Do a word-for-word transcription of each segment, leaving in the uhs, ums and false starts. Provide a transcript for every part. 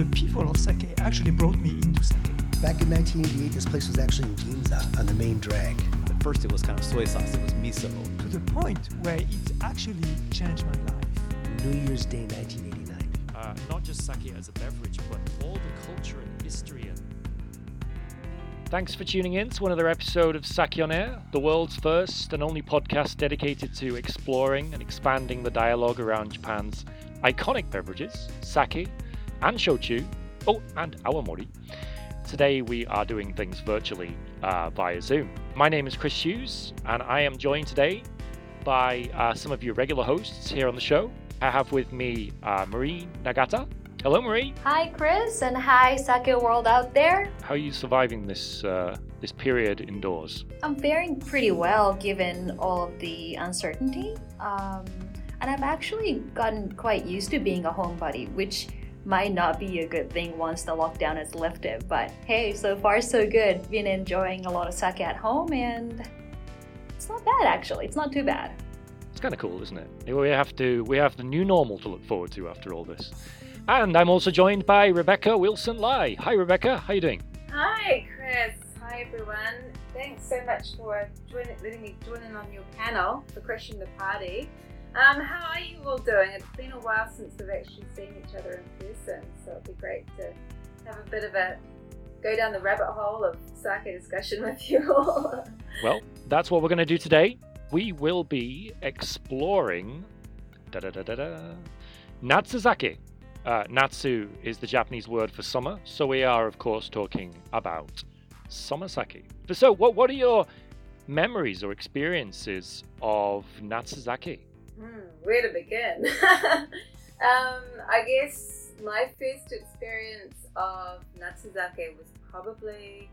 the people of sake actually brought me into sake. Back in nineteen eighty-eight, this place was actually in Ginza on the main drag. At first it was kind of soy sauce, it was miso. To the point where it actually changed my life. New Year's Day nineteen eighty-nine. Uh, not just sake as a beverage, but all the culture and history. And thanks for tuning in to another episode of Sake On Air, the world's first and only podcast dedicated to exploring and expanding the dialogue around Japan's iconic beverages, sake, and shochu, oh, and awamori. Today we are doing things virtually uh, via Zoom. My name is Chris Hughes, and I am joined today by uh, some of your regular hosts here on the show. I have with me uh, Marie Nagata. Hello, Marie. Hi, Chris, and hi, sake world out there. How are you surviving this uh, this period indoors? I'm faring pretty well, given all of the uncertainty. Um, and I've actually gotten quite used to being a homebody, which might not be a good thing once the lockdown has lifted. But hey, so far so good. Been enjoying a lot of sake at home, and it's not bad, actually. It's not too bad. It's kind of cool, isn't it? We have to we have the new normal to look forward to after all this. And I'm also joined by Rebecca Wilson Lai. Hi, Rebecca. How are you doing? Hi, Chris. Hi, everyone. Thanks so much for joining, letting me join in on your panel for Crashing the Party. Um, how are you all doing? It's been a while since we've actually seen each other in person, so it'd be great to have a bit of a go down the rabbit hole of sake discussion with you all. Well, that's what we're going to do today. We will be exploring da da da da da Natsuzake. Uh, natsu is the Japanese word for summer, so we are, of course, talking about summer sake. So, what what are your memories or experiences of Natsuzake? Mm, where to begin? um, I guess my first experience of Natsuzake was probably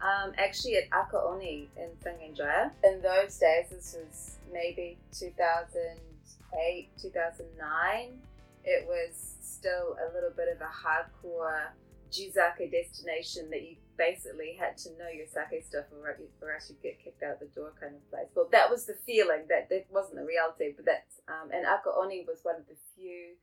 um, actually at Akaoni in Sangenjaya. In those days, this was maybe two thousand eight, two thousand nine. It was still a little bit of a hardcore jizake destination that you basically had to know your sake stuff or, or else you'd get kicked out the door kind of place. Well, that was the feeling. That, that wasn't the reality. But that's, um, and Akaoni was one of the few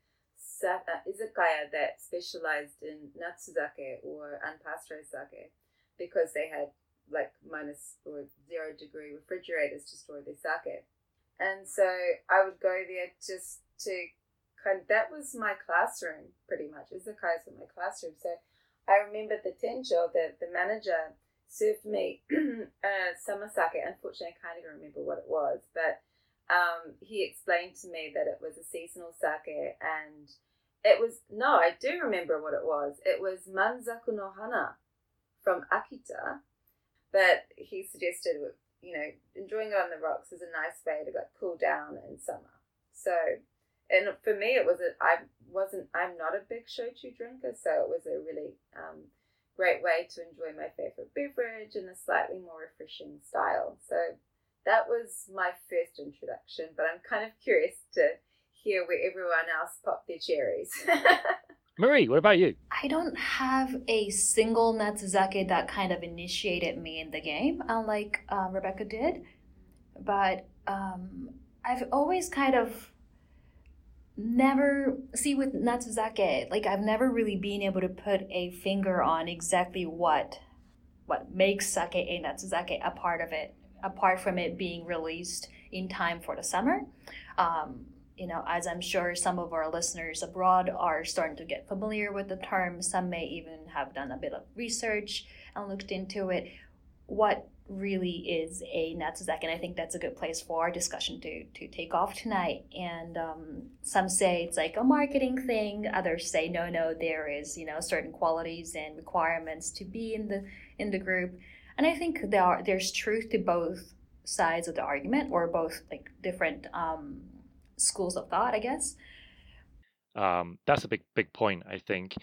izakaya that specialized in natsuzake or unpasteurized sake because they had like minus or zero degree refrigerators to store their sake. And so I would go there just to... And that was my classroom, pretty much. Izakayas were my classroom. So I remember the tencho, the, the manager, served me uh, summer sake. Unfortunately, I can't even remember what it was. But um, he explained to me that it was a seasonal sake. And it was, no, I do remember what it was. It was Manzaku no Hana from Akita. But he suggested, you know, enjoying it on the rocks is a nice way to like cool down in summer. So... And for me, it was a, I wasn't, I'm not a big shochu drinker, so it was a really um, great way to enjoy my favorite beverage in a slightly more refreshing style. So that was my first introduction, but I'm kind of curious to hear where everyone else popped their cherries. Marie, what about you? I don't have a single Natsuzake that kind of initiated me in the game, unlike um, Rebecca did, but um, I've always kind of Never see with Natsuzake, like I've never really been able to put a finger on exactly what what makes sake a Natsuzake a part of it, apart from it being released in time for the summer. Um, you know, as I'm sure some of our listeners abroad are starting to get familiar with the term, some may even have done a bit of research and looked into it. What really is a Natsuzake, and I think that's a good place for our discussion to to take off tonight. And um, some say it's like a marketing thing. Others say no, no, there is, you know, certain qualities and requirements to be in the in the group. And I think there are, there's truth to both sides of the argument, or both like different um, schools of thought, I guess. Um, that's a big big point. I think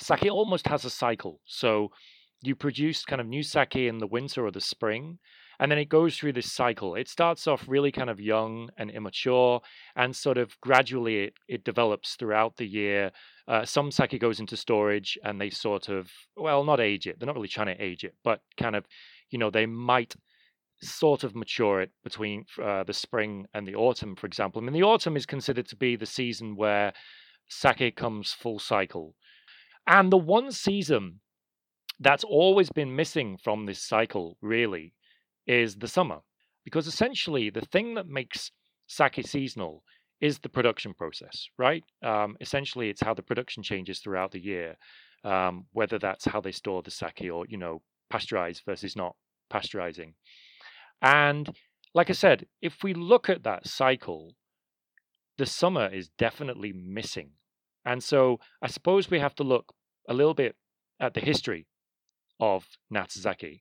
sake almost has a cycle, so. You produce kind of new sake in the winter or the spring, and then it goes through this cycle. It starts off really kind of young and immature, and sort of gradually it, it develops throughout the year. Uh, some sake goes into storage, and they sort of, well, not age it. They're not really trying to age it, but kind of, you know, they might sort of mature it between uh, the spring and the autumn, for example. I mean, the autumn is considered to be the season where sake comes full cycle. And the one season that's always been missing from this cycle, really, is the summer. Because essentially, the thing that makes sake seasonal is the production process, right? Um, essentially, it's how the production changes throughout the year, um, whether that's how they store the sake or, you know, pasteurized versus not pasteurizing. And like I said, if we look at that cycle, the summer is definitely missing. And so I suppose we have to look a little bit at the history of Natsuzake.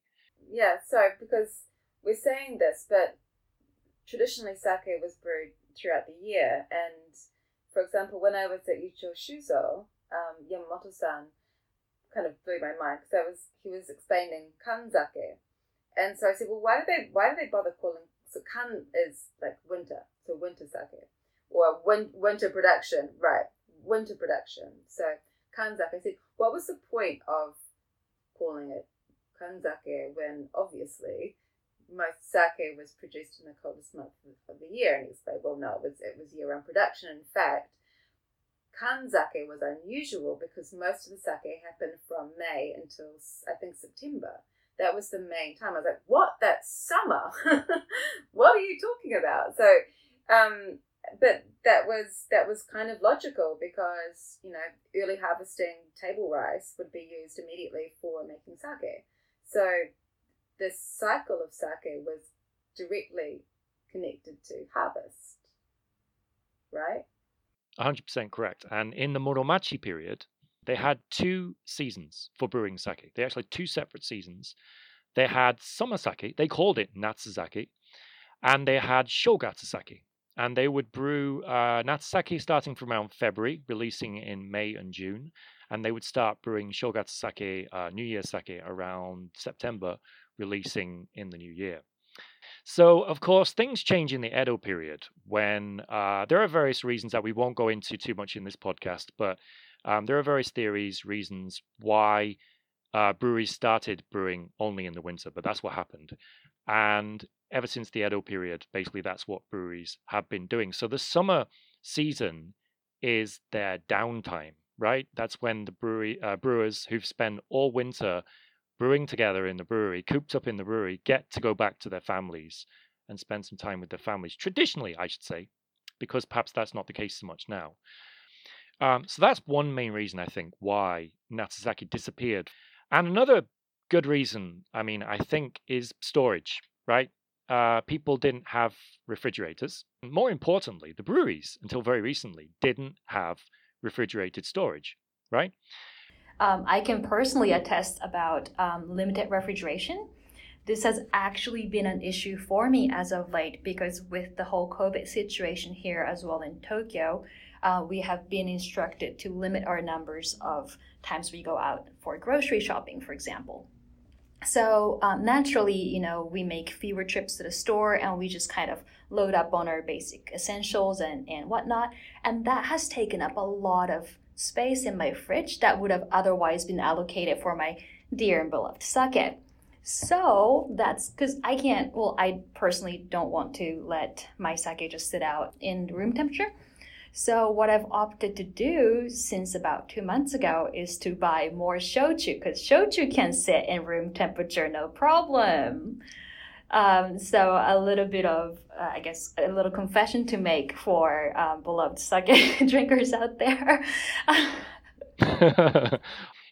Yeah, sorry, because we're saying this, but traditionally sake was brewed throughout the year. And for example, when I was at Yucho Shuzo, um, Yamamoto-san kind of blew my mind because I was he was explaining kanzake. And so I said, well, why do they why do they bother calling, so kan is like winter, so winter sake, or win, winter production, right? Winter production. So kanzake. I said, what was the point of calling it kanzake when obviously most sake was produced in the coldest month of the year? And he explained, well, no, it was it was year-round production. In fact, kanzake was unusual because most of the sake happened from May until I think September. That was the main time. I was like, what? That's summer. What are you talking about? So, um, but that was that was kind of logical because, you know, early harvesting table rice would be used immediately for making sake. So this cycle of sake was directly connected to harvest, right? one hundred percent correct. And in the Muromachi period, they had two seasons for brewing sake. They actually had two separate seasons. They had summer sake. They called it Natsuzake. And they had Shogatsu sake. And they would brew uh, Natsuzake starting from around February, releasing in May and June. And they would start brewing Shogatsu sake, uh, New Year's sake, around September, releasing in the new year. So, of course, things change in the Edo period when uh, there are various reasons that we won't go into too much in this podcast, but um, there are various theories, reasons why uh, breweries started brewing only in the winter, but that's what happened. And ever since the Edo period, basically that's what breweries have been doing. So the summer season is their downtime, right? That's when the brewery uh, brewers who've spent all winter brewing together in the brewery, cooped up in the brewery, get to go back to their families and spend some time with their families. Traditionally, I should say, because perhaps that's not the case so much now. Um, so that's one main reason, I think, why Natsuzake disappeared. And another good reason, I mean, I think, is storage, right? Uh, people didn't have refrigerators. More importantly, the breweries, until very recently, didn't have refrigerated storage, right? Um, I can personally attest about um, limited refrigeration. This has actually been an issue for me as of late because with the whole COVID situation here as well in Tokyo, uh, we have been instructed to limit our numbers of times we go out for grocery shopping, for example. So um, naturally, you know, we make fewer trips to the store and we just kind of load up on our basic essentials and, and whatnot. And that has taken up a lot of space in my fridge that would have otherwise been allocated for my dear and beloved sake. So that's because I can't, well, I personally don't want to let my sake just sit out in room temperature. So what I've opted to do since about two months ago is to buy more shochu because shochu can sit in room temperature, no problem. Um, so a little bit of, uh, I guess, a little confession to make for um, beloved sake drinkers out there.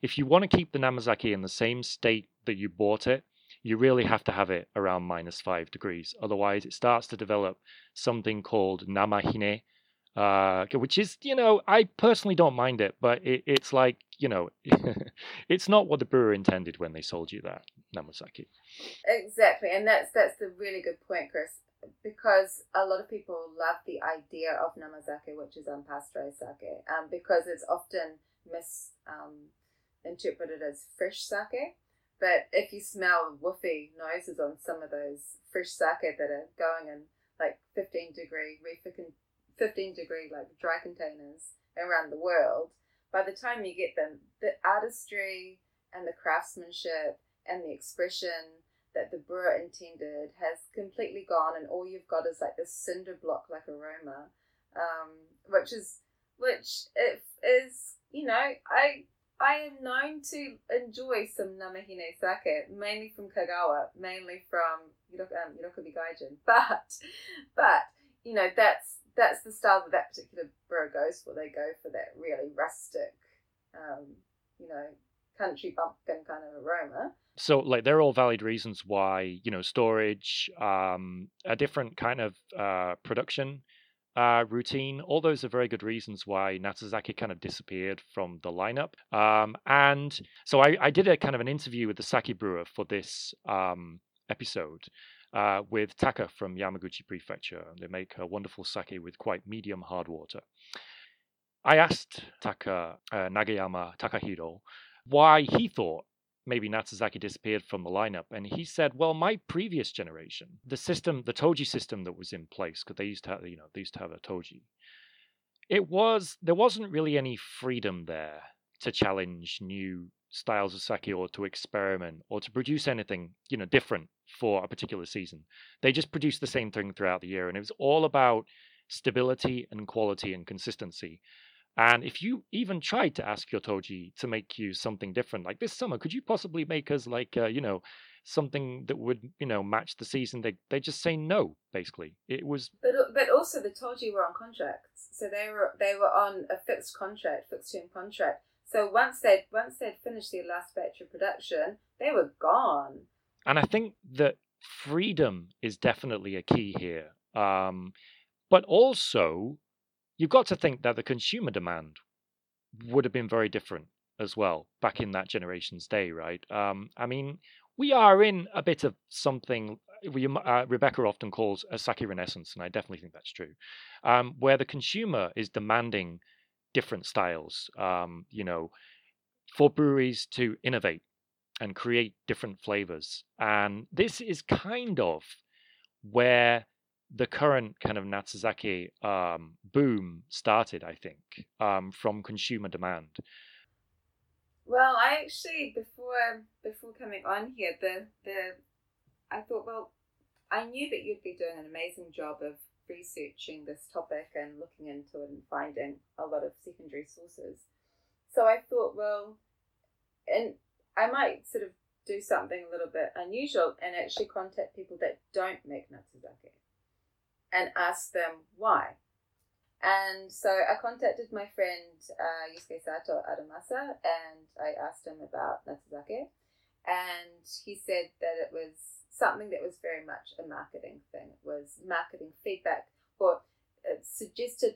If you want to keep the namazaki in the same state that you bought it, you really have to have it around minus five degrees. Otherwise, it starts to develop something called namahine, uh, which is, you know, I personally don't mind it, but it, it's like, you know, it's not what the brewer intended when they sold you that namazaki. Exactly. And that's that's the really good point, Chris, because a lot of people love the idea of namazaki, which is unpasteurized sake, um, because it's often misinterpreted um, as fresh sake. But if you smell woofy noses on some of those fresh sake that are going in like fifteen degree, fifteen degree like dry containers around the world, by the time you get them, the artistry and the craftsmanship and the expression that the brewer intended has completely gone, and all you've got is like this cinder block like aroma, um, which is which it is, you know, I I am known to enjoy some namahine sake, mainly from Kagawa, mainly from um, Yorokobi Gaijin. But, but you know, that's that's the style that that particular brewer goes for. They go for that really rustic, um, you know, country bumpkin kind of aroma. So, like, they're all valid reasons why, you know, storage, um, a different kind of uh, production Uh, routine, all those are very good reasons why Natsuzaki kind of disappeared from the lineup. Um, and so I, I did a kind of an interview with the sake brewer for this um, episode uh, with Taka from Yamaguchi Prefecture. They make a wonderful sake with quite medium hard water. I asked Taka, uh, Nagayama Takahiro, why he thought maybe Natsuzaki disappeared from the lineup. And he said, well, my previous generation, the system, the toji system that was in place, because they used to have, you know, they used to have a toji. It was, there wasn't really any freedom there to challenge new styles of sake or to experiment or to produce anything, you know, different for a particular season. They just produced the same thing throughout the year. And it was all about stability and quality and consistency. And if you even tried to ask your toji to make you something different, like this summer, could you possibly make us like, uh, you know, something that would, you know, match the season? They they just say no, basically. It was. But but also the toji were on contracts, so they were they were on a fixed contract, fixed term contract. So once they once they'd finished their last batch of production, they were gone. And I think that freedom is definitely a key here, um, but also, you've got to think that the consumer demand would have been very different as well back in that generation's day, right? Um, I mean, we are in a bit of something we, uh, Rebecca often calls a sake renaissance, and I definitely think that's true, um, where the consumer is demanding different styles, um, you know, for breweries to innovate and create different flavors. And this is kind of where the current kind of Natsuzaki um, boom started, I think, um, from consumer demand. Well, I actually, before before coming on here, the the I thought, well, I knew that you'd be doing an amazing job of researching this topic and looking into it and finding a lot of secondary sources. So I thought, well, and I might sort of do something a little bit unusual and actually contact people that don't make Natsuzaki and asked them why. And so I contacted my friend uh, Yusuke Sato Adamasa, and I asked him about Natsuzaki. And he said that it was something that was very much a marketing thing. It was marketing feedback, or it suggested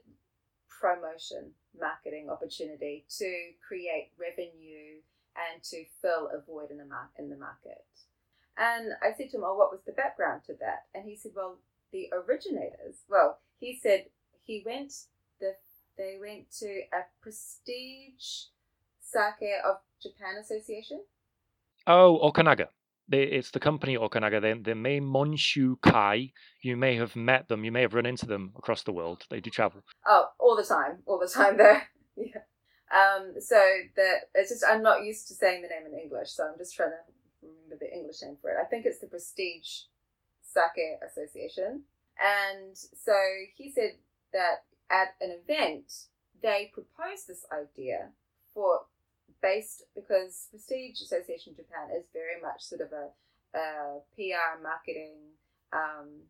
promotion, marketing opportunity to create revenue and to fill a void in the, mar- in the market. And I said to him, oh, what was the background to that? And he said, well, the originators, well, he said he went, the, they went to a Prestige Sake of Japan Association. Oh, Okanaga. They, it's the company Okanaga. They, they may Monshu Kai. You may have met them. You may have run into them across the world. They do travel. Oh, all the time. All the time there. Yeah. Um. So that it's just, I'm not used to saying the name in English, so I'm just trying to remember the English name for it. I think it's the Prestige Sake Association. And so he said that at an event they proposed this idea for based because Prestige Association Japan is very much sort of a, a P R marketing, um,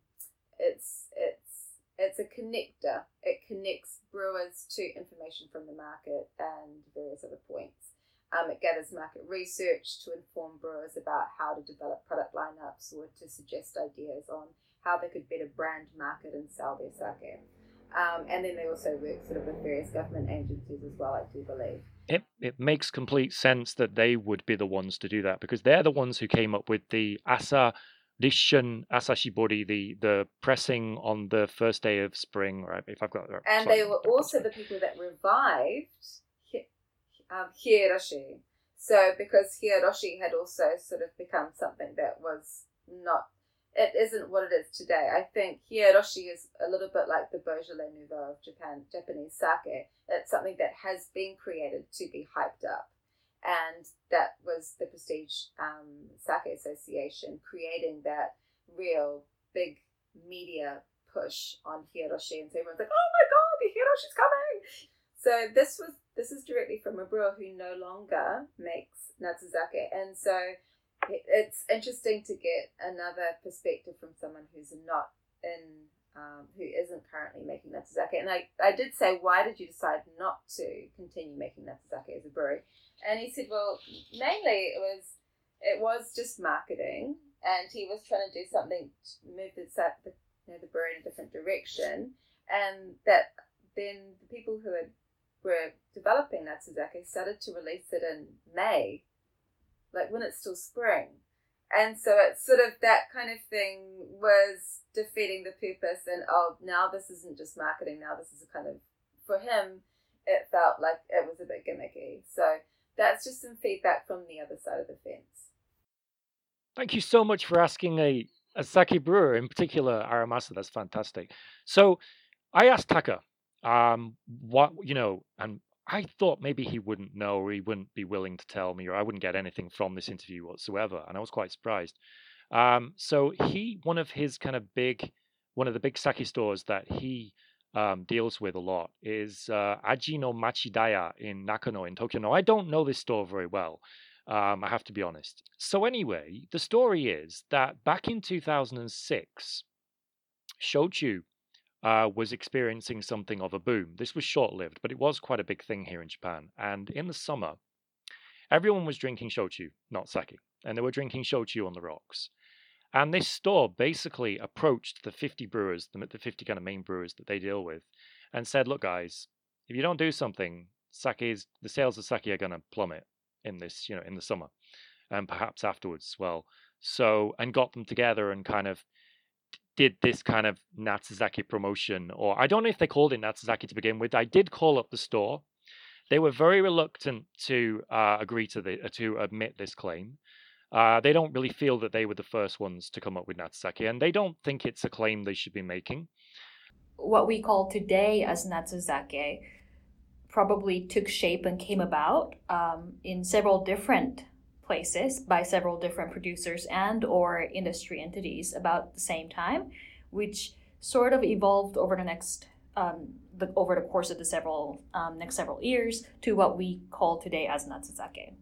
it's it's it's a connector. It connects brewers to information from the market and various other points. Um, it gathers market research to inform brewers about how to develop product lineups or to suggest ideas on how they could better brand, market, and sell their sake. Um, and then they also work sort of with various government agencies as well, I do believe. It it makes complete sense that they would be the ones to do that, because they're the ones who came up with the Asa Rishon Asashibori, the the pressing on the first day of spring, right? If I've got that right. And sorry, they were also the people that revived Um, Hideyoshi. So because Hideyoshi had also sort of become something that was not, it isn't what it is today. I think Hideyoshi is a little bit like the Beaujolais Nouveau of Japan, Japanese sake. It's something that has been created to be hyped up. And that was the Prestige um, Sake Association creating that real big media push on Hideyoshi. And so everyone's like, oh my God, the Hideyoshi's coming! So this was this is directly from a brewer who no longer makes Natsuzake, and so it's interesting to get another perspective from someone who's not in, um, who isn't currently making Natsuzake. And I, I did say, why did you decide not to continue making Natsuzake as a brewery? And he said, well, mainly it was it was just marketing, and he was trying to do something to move the, the, you know, the brewery in a different direction, and that then the people who had, were developing Natsuzake started to release it in May, like when it's still spring. And so it's sort of that kind of thing was defeating the purpose, and oh, now this isn't just marketing, now this is a kind of, for him, it felt like it was a bit gimmicky. So that's just some feedback from the other side of the fence. Thank you so much for asking a, a sake brewer, in particular Aramasa. That's fantastic. So I asked Taka, um, what, you know, and I thought maybe he wouldn't know, or he wouldn't be willing to tell me, or I wouldn't get anything from this interview whatsoever. And I was quite surprised. Um, so he, one of his kind of big, one of the big sake stores that he um, deals with a lot is uh, Aji no Machidaya in Nakano in Tokyo. Now, I don't know this store very well, um, I have to be honest. So anyway, the story is that back in two thousand six, shochu Uh, was experiencing something of a boom. This was short-lived, but it was quite a big thing here in Japan. And in the summer, everyone was drinking shochu, not sake, and they were drinking shochu on the rocks. And this store basically approached the fifty brewers, the, the fifty kind of main brewers that they deal with, and said, look, guys, if you don't do something, sake is, the sales of sake are going to plummet in this, you know, in the summer, and perhaps afterwards as well. So, and got them together and kind of did this kind of Natsuzake promotion, or I don't know if they called it Natsuzake to begin with. I did call up the store. They were very reluctant to uh, agree to the, uh, to admit this claim. Uh, they don't really feel that they were the first ones to come up with Natsuzake, and they don't think it's a claim they should be making. What we call today as Natsuzake probably took shape and came about um, in several different places by several different producers and or industry entities about the same time, which sort of evolved over the next um, the, over the course of the several um, next several years to what we call today as Natsuzake.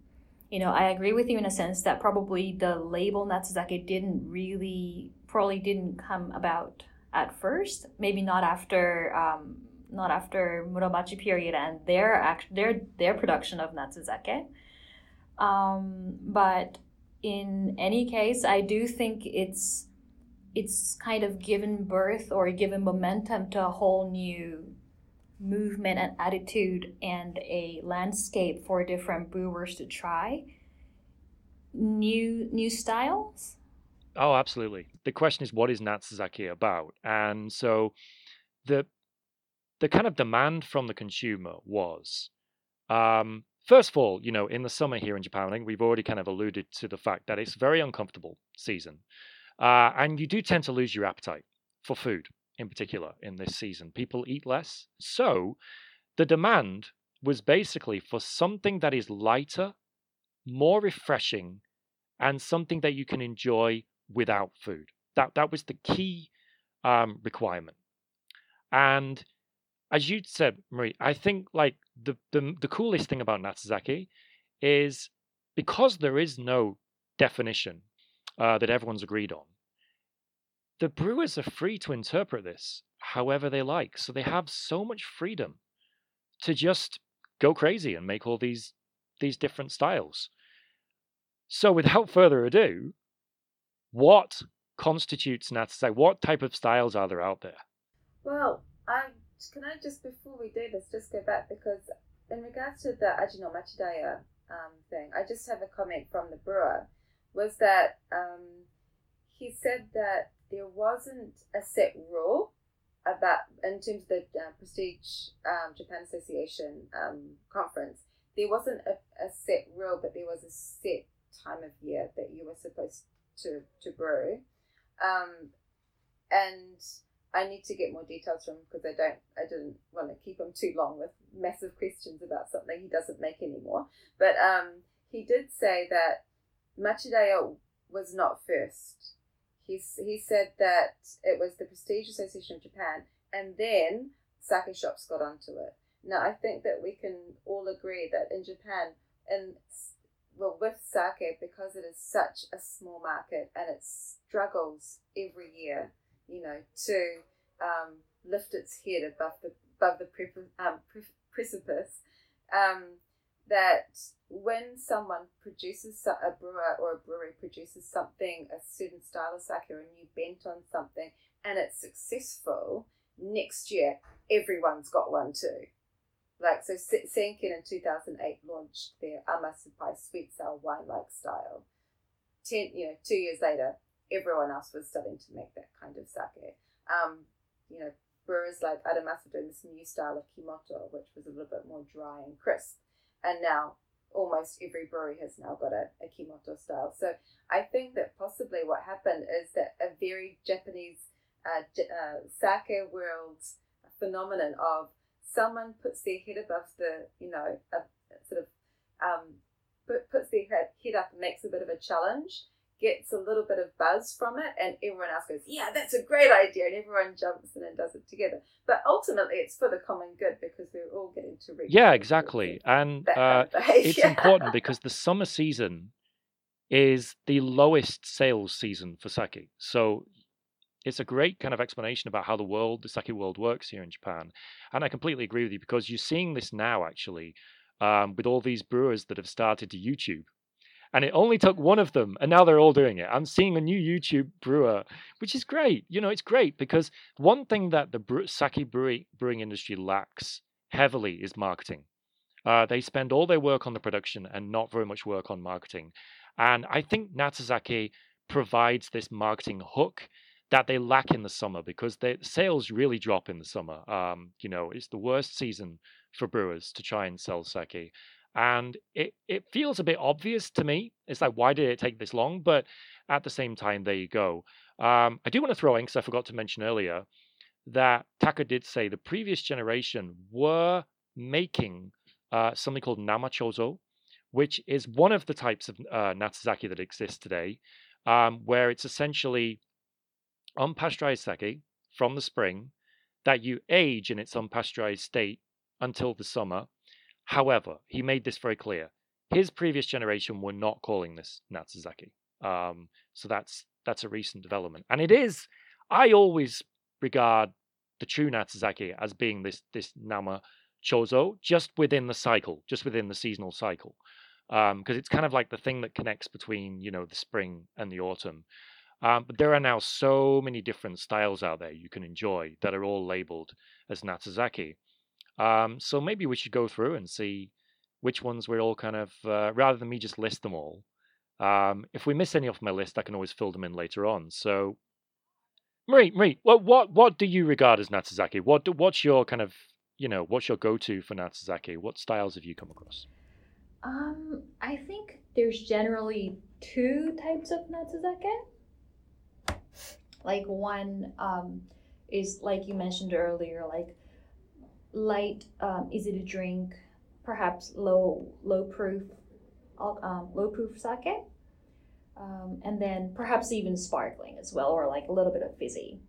You know, I agree with you in a sense that probably the label Natsuzake didn't really probably didn't come about at first. Maybe not after um, not after Muromachi period and their act their their production of Natsuzake. Um, but in any case, I do think it's it's kind of given birth or given momentum to a whole new movement and attitude and a landscape for different brewers to try new new styles. Oh, absolutely. The question is, what is Natsuzake about? And so the the kind of demand from the consumer was, um, first of all, you know, in the summer here in Japan, I think we've already kind of alluded to the fact that it's a very uncomfortable season. Uh, and you do tend to lose your appetite for food, in particular, in this season. People eat less. So the demand was basically for something that is lighter, more refreshing, and something that you can enjoy without food. That that was the key um, requirement. And as you said, Marie, I think like the, the the coolest thing about Natsuzake is because there is no definition uh, that everyone's agreed on, the brewers are free to interpret this however they like. So they have so much freedom to just go crazy and make all these these different styles. So without further ado, what constitutes Natsuzake? What type of styles are there out there? Well, I... Can I just, before we do this, just go back, because in regards to the Aji no Machidaya um, thing, I just have a comment from the brewer, was that um, he said that there wasn't a set rule about, in terms of the uh, Prestige um, Japan Association um, conference, there wasn't a, a set rule, but there was a set time of year that you were supposed to, to brew. Um, and... I need to get more details from him because I don't, I didn't want to keep him too long with massive questions about something he doesn't make anymore. But um, he did say that Machidaya was not first. He he said that it was the Prestige Association of Japan, and then sake shops got onto it. Now, I think that we can all agree that in Japan, and well, with sake, because it is such a small market and it struggles every year, you know, to um, lift its head above the above the pre- um, pre- precipice, um, that when someone produces, a brewer or a brewery produces something, a certain style of sake or a new bent on something, and it's successful, next year everyone's got one too. Like, so Sanken in two thousand eight launched their Aramasa sweet sour wine-like style. Ten, you know, two years later, everyone else was starting to make that kind of sake. Um, you know, brewers like Adamasa doing this new style of kimoto, which was a little bit more dry and crisp. And now almost every brewery has now got a, a kimoto style. So I think that possibly what happened is that a very Japanese uh, uh, sake world phenomenon of someone puts their head above the, you know, a, sort of um, puts their head, head up and makes a bit of a challenge, gets a little bit of buzz from it, and everyone else goes, yeah, that's a great idea, and everyone jumps in and does it together. But ultimately, it's for the common good because we're all getting to reach. Yeah, exactly. And uh, it's important because the summer season is the lowest sales season for sake. So it's a great kind of explanation about how the world, the sake world works here in Japan. And I completely agree with you because you're seeing this now, actually, um, with all these brewers that have started to YouTube. And it only took one of them, and now they're all doing it. I'm seeing a new YouTube brewer, which is great. You know, it's great because one thing that the brew- sake brewery, brewing industry lacks heavily is marketing. Uh, they spend all their work on the production and not very much work on marketing. And I think Natsuzake provides this marketing hook that they lack in the summer because their sales really drop in the summer. Um, you know, it's the worst season for brewers to try and sell sake. And it, it feels a bit obvious to me. It's like, why did it take this long? But at the same time, there you go. Um, I do want to throw in, because I forgot to mention earlier, that Taka did say the previous generation were making uh, something called namachozo, which is one of the types of uh, natsuzake that exists today, um, where it's essentially unpasteurized sake from the spring that you age in its unpasteurized state until the summer. However, he made this very clear. His previous generation were not calling this Natsuzake. Um, so that's that's a recent development. And it is, I always regard the true Natsuzake as being this this Nama Chozo, just within the cycle, just within the seasonal cycle. Because um, it's kind of like the thing that connects between, you know, the spring and the autumn. Um, but there are now so many different styles out there you can enjoy that are all labeled as Natsuzake. Um, so maybe we should go through and see which ones we're all kind of, uh, rather than me just list them all. Um, if we miss any off my list, I can always fill them in later on. So, Marie, Marie, what what, what do you regard as Natsuzake? What do, what's your kind of, you know, what's your go-to for Natsuzake? What styles have you come across? Um, I think there's generally two types of Natsuzake. Like one um, is, like you mentioned earlier, like light, um, easy to drink, perhaps low low proof, um, low proof sake, um, and then perhaps even sparkling as well, or like a little bit of fizzy.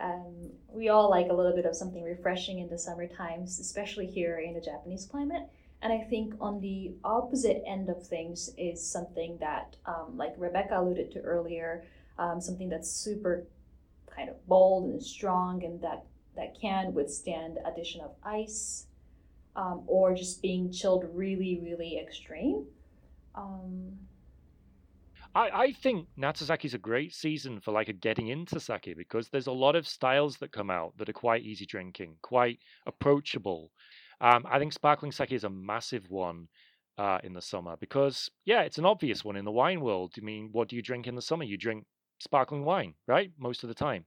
Um, we all like a little bit of something refreshing in the summer times, especially here in the Japanese climate. And I think on the opposite end of things is something that, um, like Rebecca alluded to earlier, um, something that's super kind of bold and strong, and that that can withstand the addition of ice, um, or just being chilled really, really extreme. Um, I, I think Natsuzake is a great season for like a getting into sake because there's a lot of styles that come out that are quite easy drinking, quite approachable. Um, I think sparkling sake is a massive one uh, in the summer because, yeah, it's an obvious one in the wine world. I mean, what do you drink in the summer? You drink sparkling wine, right? Most of the time.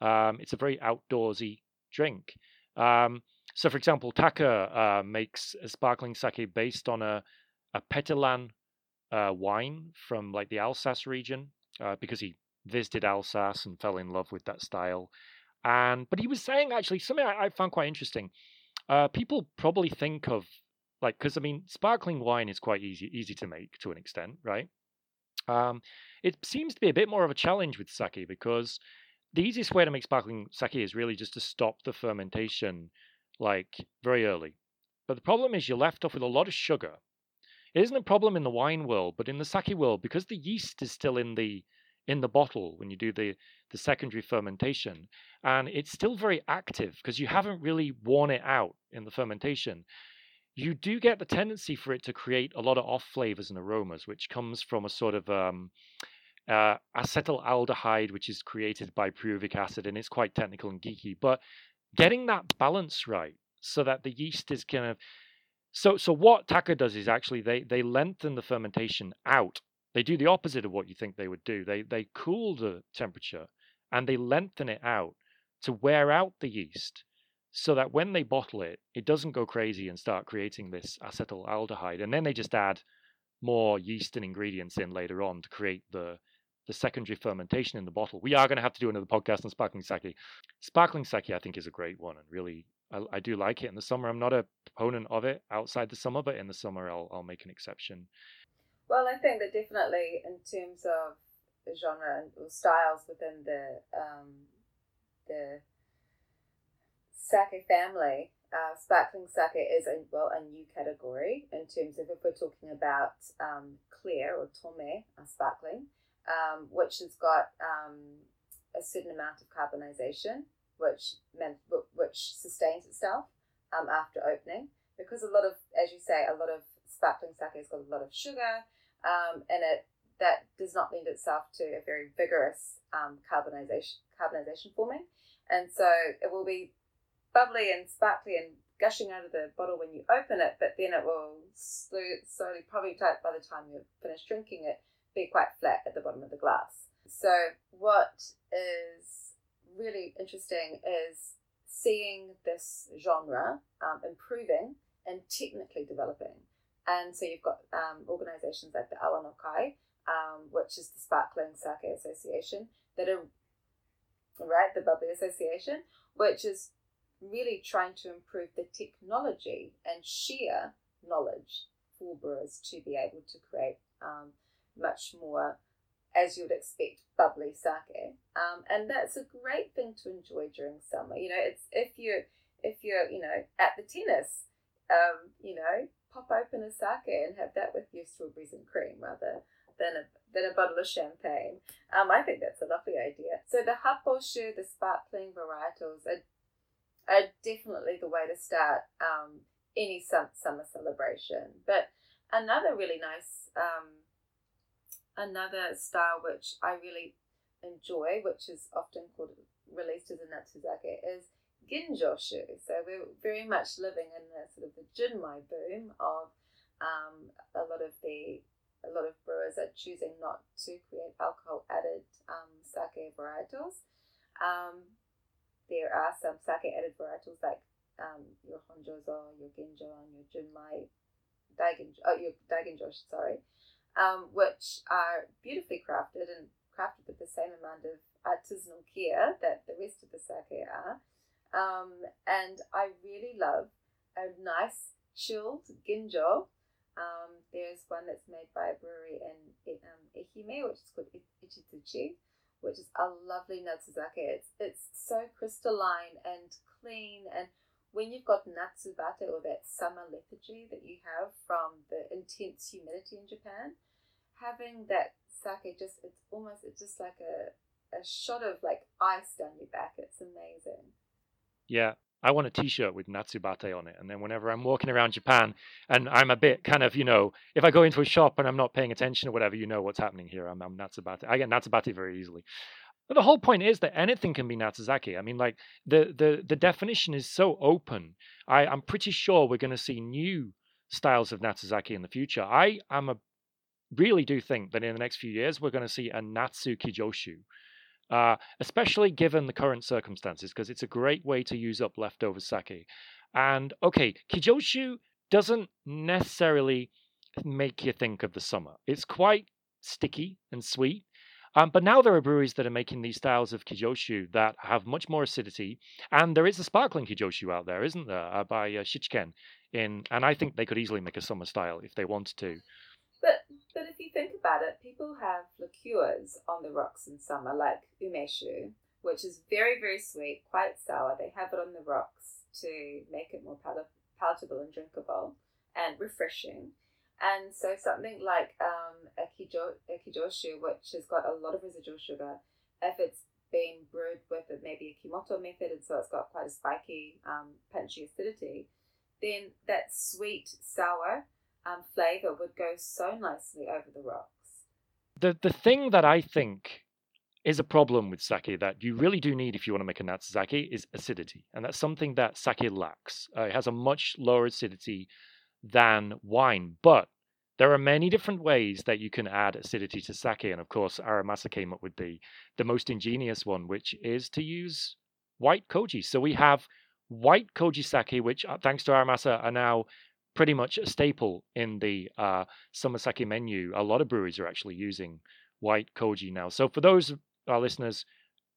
Um, it's a very outdoorsy drink. Um, so, for example, Taka uh, makes a sparkling sake based on a, a Petillan uh, wine from like the Alsace region uh, because he visited Alsace and fell in love with that style. And but he was saying actually something I, I found quite interesting. Uh, people probably think of like because I mean sparkling wine is quite easy easy to make to an extent, right? Um, it seems to be a bit more of a challenge with sake because the easiest way to make sparkling sake is really just to stop the fermentation like very early. But the problem is you're left off with a lot of sugar. It isn't a problem in the wine world, but in the sake world, because the yeast is still in the in the bottle when you do the, the secondary fermentation, and it's still very active because you haven't really worn it out in the fermentation, you do get the tendency for it to create a lot of off flavors and aromas, which comes from a sort of um, uh, acetaldehyde, which is created by pyruvic acid, and it's quite technical and geeky. But getting that balance right so that the yeast is kind of... So so what Taka does is actually they they lengthen the fermentation out. They do the opposite of what you think they would do. They they cool the temperature and they lengthen it out to wear out the yeast so that when they bottle it, it doesn't go crazy and start creating this acetaldehyde. And then they just add more yeast and ingredients in later on to create the, the secondary fermentation in the bottle. We are going to have to do another podcast on sparkling sake. Sparkling sake, I think, is a great one and really... I, I do like it in the summer. I'm not a proponent of it outside the summer, but in the summer I'll I'll make an exception. Well, I think that definitely in terms of the genre and styles within the um, the sake family, uh, sparkling sake is a, well a new category in terms of if we're talking about um, clear or tome or sparkling, um, which has got um, a certain amount of carbonization, which meant, which sustains itself um, after opening, because a lot of, as you say, a lot of sparkling sake has got a lot of sugar um, in it that does not lend itself to a very vigorous um, carbonization carbonization forming, and so it will be bubbly and sparkly and gushing out of the bottle when you open it, but then it will slowly, slowly probably by the time you finish drinking it, be quite flat at the bottom of the glass. So what is really interesting is seeing this genre um, improving and technically developing. And so you've got um, organizations like the Awa no Kai, um, which is the Sparkling Sake Association, that are, right, the Bubbly Association, which is really trying to improve the technology and sheer knowledge for brewers to be able to create um, much more, as you would expect, bubbly sake, um, and that's a great thing to enjoy during summer. You know, it's if you if you're you know at the tennis, um, you know, pop open a sake and have that with your strawberries and cream rather than a than a bottle of champagne. Um, I think that's a lovely idea. So the happoshu, the sparkling varietals, are are definitely the way to start um, any summer celebration. But another really nice. Um, Another style which I really enjoy, which is often called released as a natsuzake, is ginjoshu. So we're very much living in the sort of the jinmai boom of um, a lot of the a lot of brewers are choosing not to create alcohol added um, sake varietals. Um, there are some sake added varietals like um, your honjozo, your ginjon, your jinmai, daiginjo, oh, your daiginjoshu, sorry. Um, which are beautifully crafted and crafted with the same amount of artisanal care that the rest of the sake are. Um, and I really love a nice chilled ginjo. Um, there's one that's made by a brewery in um, Ehime, which is called Ichitsuchi, which is a lovely natsuzake. It's, it's so crystalline and clean, and when you've got natsubate, or that summer lethargy that you have from the intense humidity in Japan, having that sake just, it's almost, it's just like a, a shot of like ice down your back. It's amazing. Yeah. I want a t-shirt with natsubate on it. And then whenever I'm walking around Japan and I'm a bit kind of, you know, if I go into a shop and I'm not paying attention or whatever, you know what's happening here. I'm, I'm natsubate. I get natsubate very easily. But the whole point is that anything can be natsuzake. I mean, like, the, the, the definition is so open. I, I'm pretty sure we're going to see new styles of natsuzake in the future. I am a, really do think that in the next few years, we're going to see a natsu kijoshu, uh, especially given the current circumstances, because it's a great way to use up leftover sake. And, okay, kijoshu doesn't necessarily make you think of the summer. It's quite sticky and sweet. Um, but now there are breweries that are making these styles of kijoshu that have much more acidity. And there is a sparkling kijoshu out there, isn't there, uh, by uh, Shichiken. In, and I think they could easily make a summer style if they wanted to. But but if you think about it, people have liqueurs on the rocks in summer, like umeshu, which is very, very sweet, quite sour. They have it on the rocks to make it more pal- palatable and drinkable and refreshing. And so something like um, a kijo- a kijoshu, which has got a lot of residual sugar, if it's been brewed with it, maybe a kimoto method, and so it's got quite a spiky, um, punchy acidity, then that sweet, sour um, flavour would go so nicely over the rocks. The the thing that I think is a problem with sake that you really do need if you want to make a natsuzake is acidity. And that's something that sake lacks. Uh, it has a much lower acidity than wine, but there are many different ways that you can add acidity to sake. And of course, Aramasa came up with the, the most ingenious one, which is to use white koji. So we have white koji sake, which thanks to Aramasa are now pretty much a staple in the uh, summer sake menu. A lot of breweries are actually using white koji now. So for those of our listeners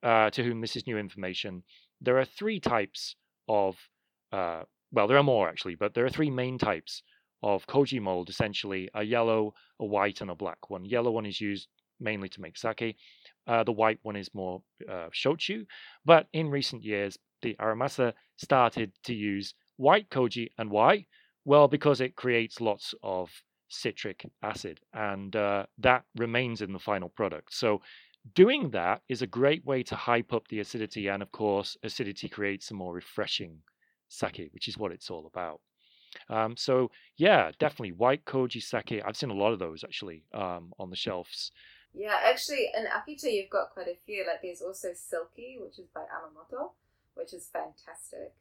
uh, to whom this is new information, there are three types of uh, well, there are more actually, but there are three main types of koji mold, essentially a yellow, a white, and a black one. Yellow one is used mainly to make sake. Uh, the white one is more uh, shochu. But in recent years, the Aramasa started to use white koji. And why? Well, because it creates lots of citric acid, and uh, that remains in the final product. So doing that is a great way to hype up the acidity. And of course, acidity creates a more refreshing sake, which is what it's all about. Um, so yeah, definitely white koji sake. I've seen a lot of those actually um, on the shelves. Yeah, actually in Akita you've got quite a few. Like there's also Silky, which is by Amamoto, which is fantastic.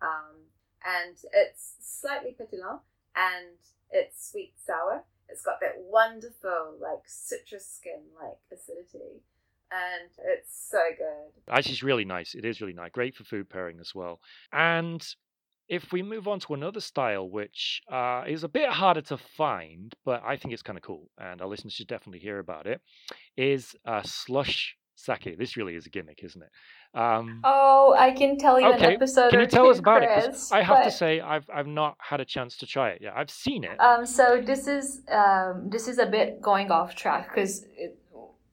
Um, and it's slightly pétillant and it's sweet sour. It's got that wonderful like citrus skin like acidity. And it's so good. Actually, it's really nice. It is really nice. Great for food pairing as well. And if we move on to another style, which uh, is a bit harder to find, but I think it's kind of cool, and our listeners should definitely hear about it, is uh, slush sake. This really is a gimmick, isn't it? Um, oh, I can tell you okay. an episode can or you tell two, us about Chris, it? Because I have but... to say, I've I've not had a chance to try it yet. I've seen it. Um, so this is um, this is a bit going off track because it.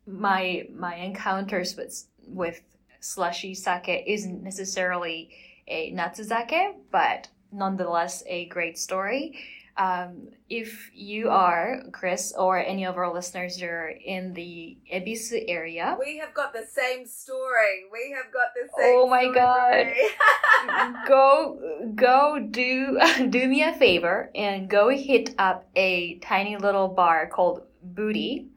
My my encounters with with slushy sake isn't necessarily a natsuzake, but nonetheless a great story. Um, if you are, Chris, or any of our listeners, you're in the Ebisu area. We have got the same story. We have got the same Oh my story. God. go go do do me a favor and go hit up a tiny little bar called Booty.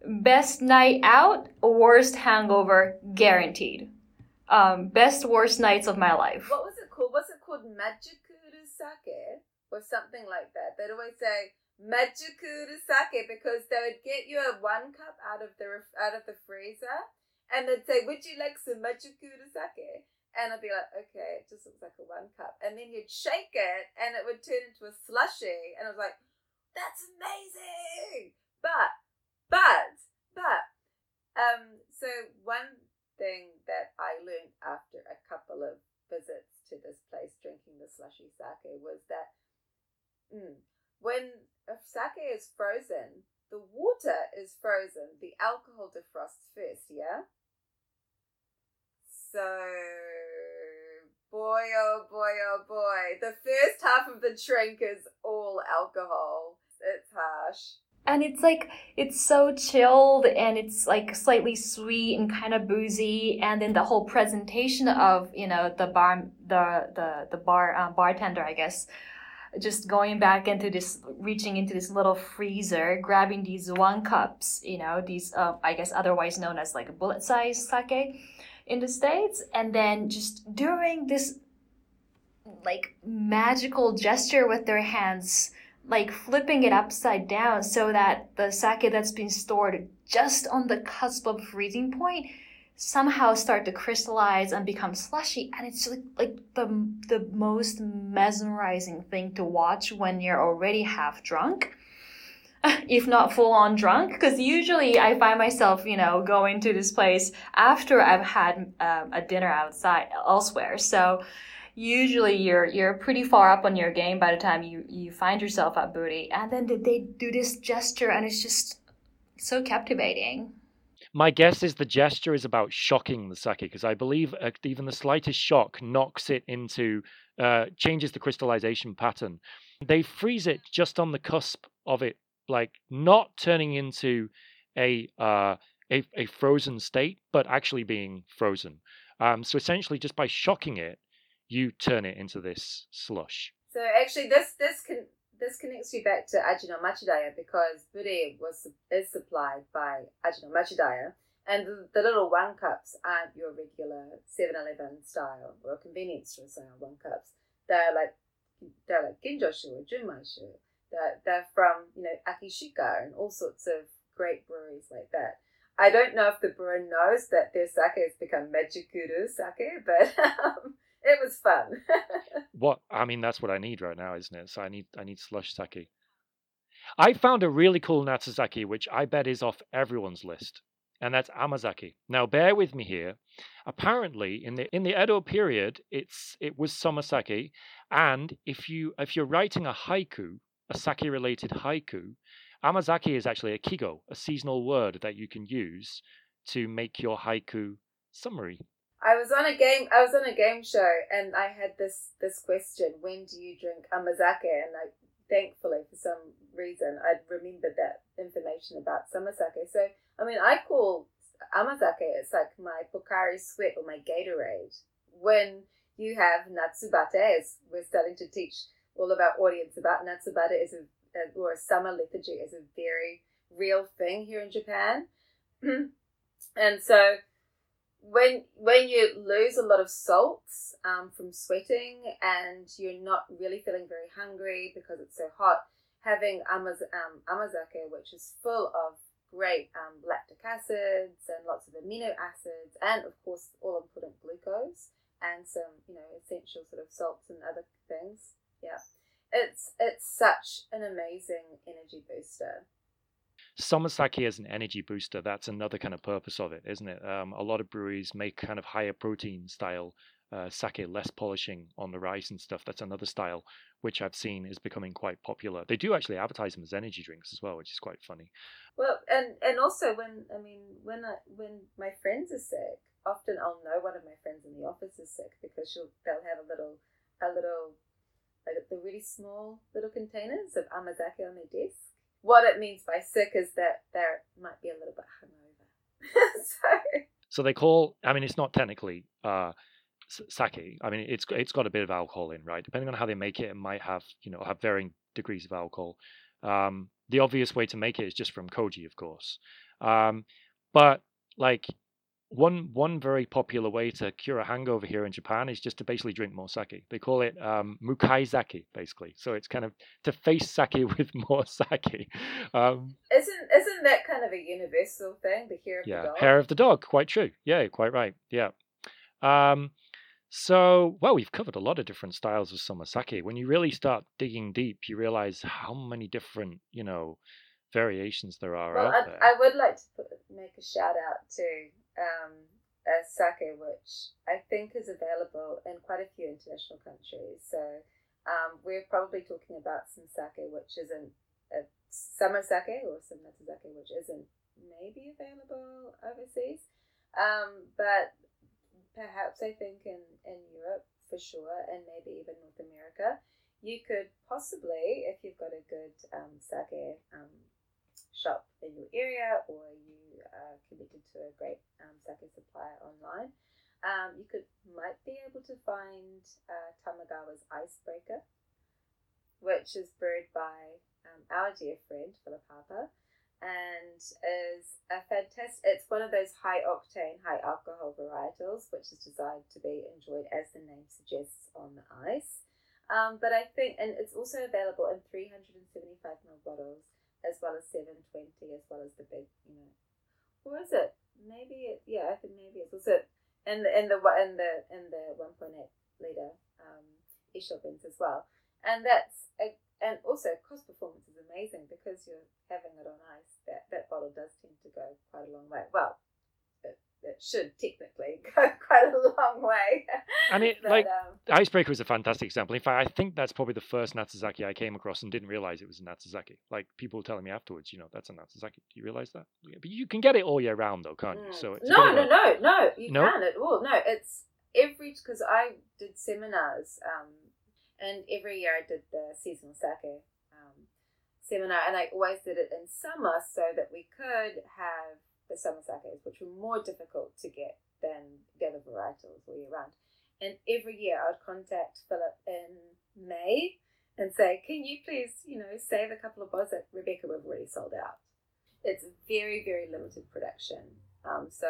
Best night out, worst hangover guaranteed. Um, best worst nights of my life. What was it called? Was it called Majukuru Sake or something like that? They'd always say Majukuru Sake because they would get you a one cup out of the ref- out of the freezer, and they'd say, "Would you like some Majukuru Sake?" And I'd be like, "Okay, it just looks like a one cup." And then you'd shake it, and it would turn into a slushy, and I was like, "That's amazing!" But But, but, um, so one thing that I learned after a couple of visits to this place drinking the slushy sake was that mm, when if sake is frozen, the water is frozen, the alcohol defrosts first, yeah? So, boy, oh boy, oh boy, the first half of the drink is all alcohol. It's harsh. And it's like, it's so chilled and it's like slightly sweet and kind of boozy. And then the whole presentation of, you know, the bar, the, the, the bar, um, bartender, I guess, just going back into this, reaching into this little freezer, grabbing these one cups, you know, these, uh, I guess, otherwise known as like bullet size sake in the States. And then just doing this like magical gesture with their hands, like flipping it upside down so that the sake that's been stored just on the cusp of freezing point somehow start to crystallize and become slushy. And it's like, like the the most mesmerizing thing to watch when you're already half drunk, if not full on drunk. Because usually I find myself, you know, going to this place after I've had um, a dinner outside elsewhere. So usually you're you're pretty far up on your game by the time you, you find yourself at Booty. And then they do this gesture and it's just so captivating. My guess is the gesture is about shocking the sake, because I believe uh, even the slightest shock knocks it into, uh, changes the crystallization pattern. They freeze it just on the cusp of it, like not turning into a uh, a, a frozen state, but actually being frozen. Um, so essentially, just by shocking it, you turn it into this slush. So actually, this this can. This connects you back to Aji no Machidaya, because Bure was is supplied by Aji no Machidaya, and the, the little one cups aren't your regular seven eleven style or convenience store style one cups. They're like they're like genjoshu or junmaishu. They're they're from you know Akishika and all sorts of great breweries like that. I don't know if the brewer knows that their sake has become Machikuru sake, but. Um, It was fun. What I mean, that's what I need right now, isn't it? So I need, I need slush sake. I found a really cool natsuzaki, which I bet is off everyone's list, and that's amazaki. Now, bear with me here. Apparently, in the in the Edo period, it's it was summer sake, and if you if you're writing a haiku, a sake-related haiku, amazaki is actually a kigo, a seasonal word that you can use to make your haiku summary. I was on a game. I was on a game show, and I had this, this question: when do you drink amazake? And I, thankfully, for some reason, I'd remembered that information about summer sake. So, I mean, I call amazake. It's like my Pocari Sweat or my Gatorade. When you have natsubate, as we're starting to teach all of our audience about natsubate, is a or a summer lethargy is a very real thing here in Japan, and so. When when you lose a lot of salts um, from sweating and you're not really feeling very hungry because it's so hot, having amaz- um, amazake, which is full of great um, lactic acids and lots of amino acids and, of course, all-important glucose and some, you know, essential sort of salts and other things, yeah. It's, it's such an amazing energy booster. Summer sake is an energy booster. That's another kind of purpose of it, isn't it? Um, a lot of breweries make kind of higher protein style uh, sake, less polishing on the rice and stuff. That's another style which I've seen is becoming quite popular. They do actually advertise them as energy drinks as well, which is quite funny. Well, and, and also when I mean when I, when my friends are sick, often I'll know one of my friends in the office is sick because she'll they'll have a little a little like the really small little containers of amazake on their desk. What it means by sick is that they might be a little bit hungover. so. so they call, I mean, it's not technically uh, sake. I mean, it's it's got a bit of alcohol in, right? Depending on how they make it, it might have, you know, have varying degrees of alcohol. Um, the obvious way to make it is just from koji, of course. Um, but, like, one one very popular way to cure a hangover here in Japan is just to basically drink more sake. They call it um, mukai sake, basically. So it's kind of to face sake with more sake. Um, isn't isn't that kind of a universal thing? The hair of yeah, the dog. Yeah, hair of the dog. Quite true. Yeah, quite right. Yeah. Um, so well, we've covered a lot of different styles of summer sake. When you really start digging deep, you realize how many different, you know, variations there are well, out I, there. I would like to put, make a shout out to. Um, a sake which I think is available in quite a few international countries. So um, we're probably talking about some sake which isn't a summer sake or some natsuzake which isn't maybe available overseas. Um, but perhaps I think in, in Europe for sure, and maybe even North America, you could possibly, if you've got a good um, sake um, shop in your area, or you are connected to a great um, sake supplier online, um, you could might be able to find uh, Tamagawa's Icebreaker, which is brewed by um, our dear friend Philip Harper, and is a fantastic. It's one of those high octane, high alcohol varietals, which is designed to be enjoyed as the name suggests on the ice. Um, but I think, and it's also available in three hundred seventy-five milliliter bottles, as well as seven twenty, as well as the big, you know, or is it maybe it? Yeah, I think maybe it's also in the in the in the in the one point eight liter um e-shop bins as well. And that's a, and also cost performance is amazing because you're having it on ice. That that bottle does tend to go quite a long way. Well, it it should technically go quite a long way. And it, but, like, um, Icebreaker is a fantastic example. In fact, I think that's probably the first Natsuzaki I came across and didn't realize it was a Natsuzaki. Like, people were telling me afterwards, you know, that's a Natsuzaki. Do you realize that? Yeah, but you can get it all year round, though, can't you? So it's no, no, a, no, no, you no? can't at all. No, it's every, because I did seminars, um, and every year I did the seasonal sake um, seminar, and I always did it in summer so that we could have the summer sakes, which were more difficult to get than the other varietals all year round. And every year I would contact Philip in May and say, can you please, you know, save a couple of bottles that Rebecca we've already sold out. It's very, very limited production. Um, so,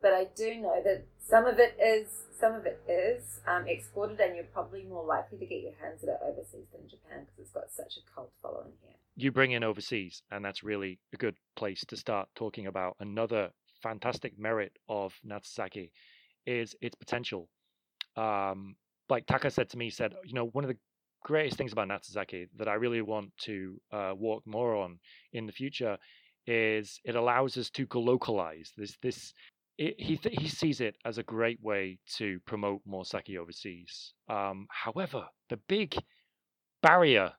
but I do know that some of it is, some of it is um, exported, and you're probably more likely to get your hands on it overseas than Japan because it's got such a cult following here. You bring in overseas, and that's really a good place to start talking about another fantastic merit of Natsuzaki is its potential. Um, like Taka said to me, said, you know, one of the greatest things about Natsuzaki that I really want to uh, walk more on in the future is it allows us to localize this. This it, he th- he sees it as a great way to promote more sake overseas. Um, however, the big barrier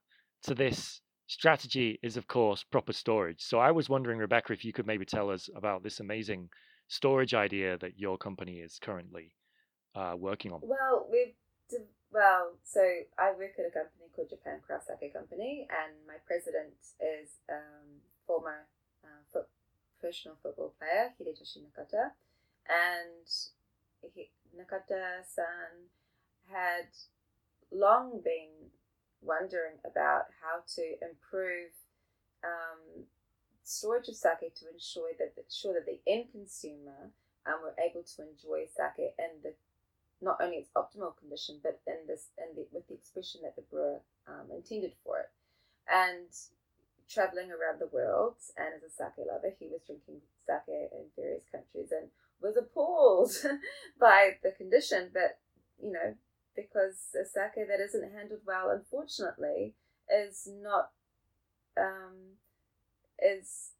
to this strategy is, of course, proper storage. So I was wondering, Rebecca, if you could maybe tell us about this amazing storage idea that your company is currently uh, working on. Well, we've de- well, so I work at a company called Japan Craft Sake Company, and my president is um, former uh, foot, professional football player Hideyoshi Nakata, and he, Nakata-san had long been wondering about how to improve um, storage of sake to ensure that the, ensure that the end consumer um, were able to enjoy sake in the not only its optimal condition, but in this in the, with the expression that the brewer um, intended for it. And traveling around the world, and as a sake lover, he was drinking sake in various countries and was appalled by the condition. But you know, because a sake that isn't handled well, unfortunately, is not, um, is,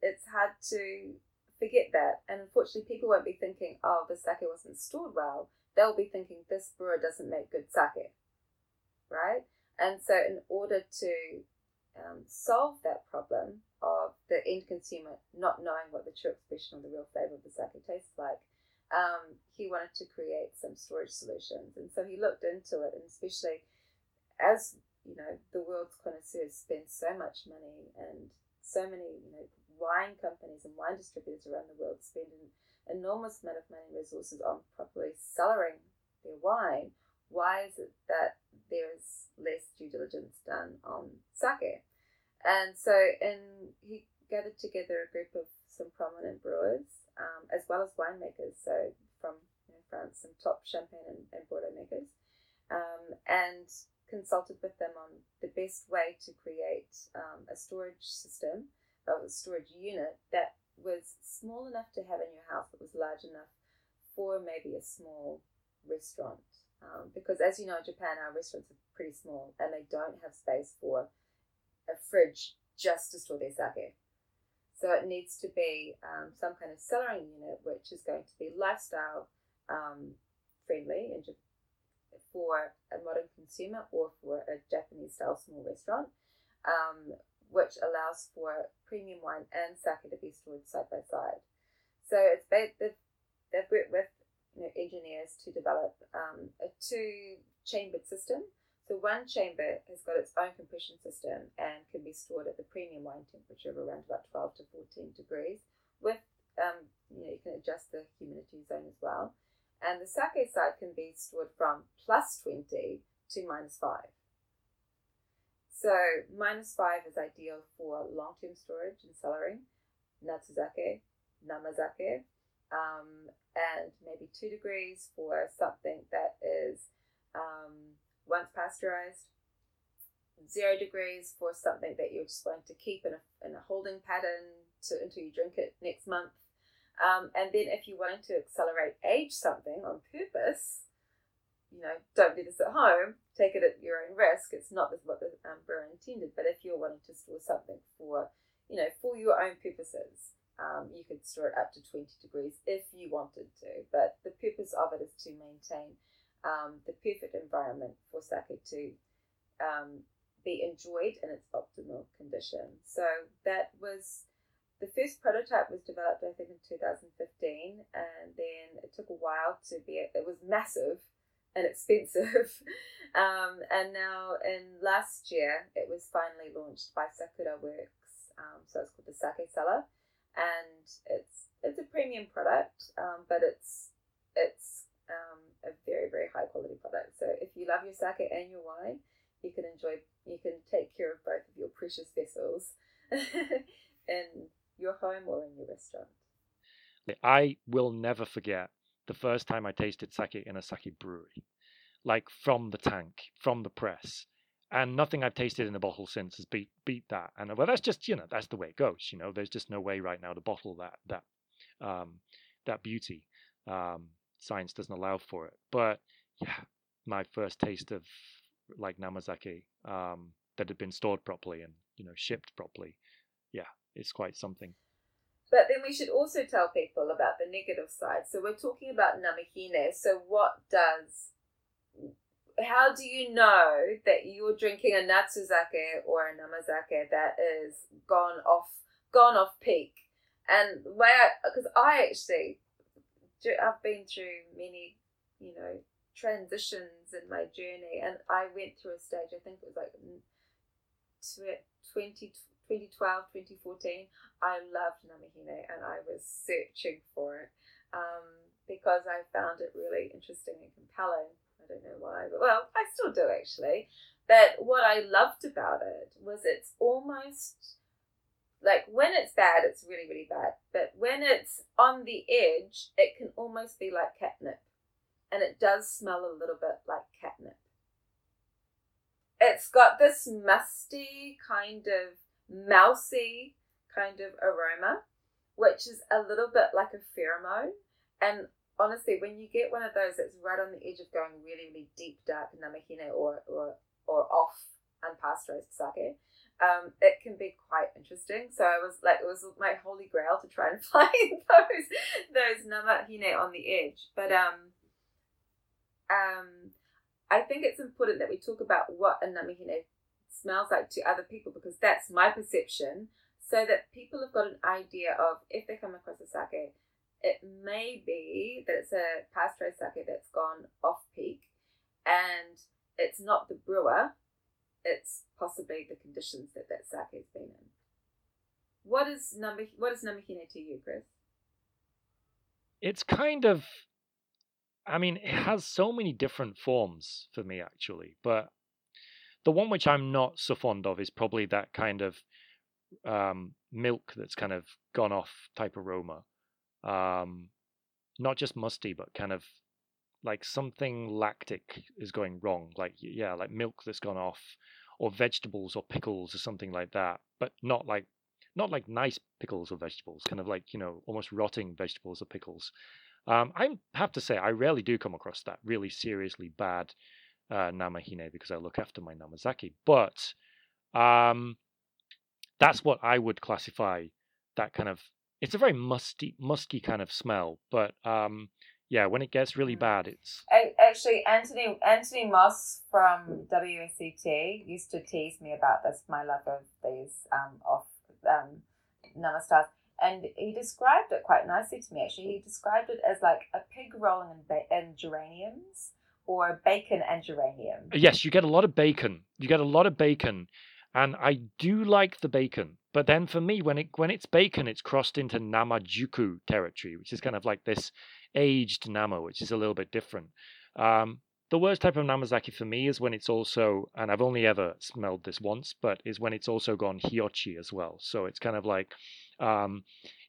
it's hard to forget that. And unfortunately, people won't be thinking, oh, the sake wasn't stored well. They'll be thinking, this brewer doesn't make good sake, right? And so in order to um, solve that problem of the end consumer not knowing what the true expression or the real flavor of the sake tastes like, Um, he wanted to create some storage solutions, and so he looked into it. And especially as you know, the world's connoisseurs spend so much money, and so many you know wine companies and wine distributors around the world spend an enormous amount of money and resources on properly cellaring their wine. Why is it that there is less due diligence done on sake? And so, and he gathered together a group of some prominent brewers, um, as well as winemakers, so from you know, France, some top champagne and, and Bordeaux makers, um, and consulted with them on the best way to create um, a storage system, or a storage unit that was small enough to have in your house, but was large enough for maybe a small restaurant. Um, because as you know, in Japan, our restaurants are pretty small, and they don't have space for a fridge just to store their sake. So it needs to be um, some kind of cellaring unit, which is going to be lifestyle um, friendly and for a modern consumer or for a Japanese-style small restaurant, um, which allows for premium wine and sake to be stored side by side. So it's they've, they've worked with you know, engineers to develop um, a two-chambered system. So one chamber has got its own compression system and can be stored at the premium wine temperature of around about twelve to fourteen degrees. With um, you know, you can adjust the humidity zone as well. And the sake side can be stored from plus twenty to minus five. So minus five is ideal for long-term storage and cellaring, natsuzake, namazake, um, and maybe two degrees for something that is Um, once pasteurized, zero degrees for something that you're just going to keep in a, in a holding pattern to until you drink it next month. Um, and then if you wanted to accelerate age something on purpose, you know, don't do this at home, take it at your own risk. It's not what the um, brewer intended, but if you're wanting to store something for, you know, for your own purposes, Um, you could store it up to twenty degrees if you wanted to, but the purpose of it is to maintain um, the perfect environment for sake to um, be enjoyed in its optimal condition. So that was, the first prototype was developed, I think, in two thousand fifteen, and then it took a while to be, it was massive and expensive. um, and now in last year, it was finally launched by Sakura Works. Um, so it's called the Sake Cellar. And it's it's a premium product, um, but it's it's um, a very, very high quality product. So if you love your sake and your wine, you can enjoy, you can take care of both of your precious vessels in your home or in your restaurant. I will never forget the first time I tasted sake in a sake brewery, like from the tank, from the press. And nothing I've tasted in a bottle since has beat beat that. And well, that's just, you know, that's the way it goes. You know, there's just no way right now to bottle that that um, that beauty. Um, science doesn't allow for it. But yeah, my first taste of like namazaki um, that had been stored properly and, you know, shipped properly. Yeah, it's quite something. But then we should also tell people about the negative side. So we're talking about namahine. So what does... How do you know that you're drinking a natsuzake or a namazake that is gone off, gone off peak? And where, because I actually, I've been through many, you know, transitions in my journey, and I went through a stage. I think it was like twenty twelve, twenty fourteen. I loved namahine, and I was searching for it um, because I found it really interesting and compelling. I don't know why, but well, I still do actually. But what I loved about it was it's almost like when it's bad, it's really, really bad. But when it's on the edge, it can almost be like catnip. And it does smell a little bit like catnip. It's got this musty, kind of mousy kind of aroma, which is a little bit like a pheromone. And honestly, when you get one of those that's right on the edge of going really, really deep, dark namahine or or, or off unpasteurized sake, um, it can be quite interesting. So I was like, it was my holy grail to try and find those those namahine on the edge. But um, um, I think it's important that we talk about what a namahine smells like to other people, because that's my perception, so that people have got an idea of if they come across a sake. It may be that it's a pasteurized sake that's gone off peak, and it's not the brewer, it's possibly the conditions that that sake's been in. What is number? What is namahine to you, Chris? It's kind of, I mean, it has so many different forms for me actually, but the one which I'm not so fond of is probably that kind of um, milk that's kind of gone off type aroma. Um, not just musty, but kind of like something lactic is going wrong. Like, yeah, like milk that's gone off, or vegetables or pickles or something like that, but not like, not like nice pickles or vegetables, kind of like, you know, almost rotting vegetables or pickles. Um, I have to say, I rarely do come across that really seriously bad, uh, namahine, because I look after my namazaki, but, um, that's what I would classify that kind of. It's a very musty, musky kind of smell, but um, yeah, when it gets really bad, it's actually Anthony Anthony Moss from W S E T used to tease me about this, my love of these um off um namastars, and he described it quite nicely to me. Actually, he described it as like a pig rolling in, ba- in geraniums, or bacon and geranium. Yes, you get a lot of bacon. You get a lot of bacon. And I do like the bacon, but then for me, when it when it's bacon, it's crossed into namajuku territory, which is kind of like this aged nama, which is a little bit different. Um, the worst type of namazaki for me is when it's also, and I've only ever smelled this once, but is when it's also gone hiochi as well. So it's kind of like, um,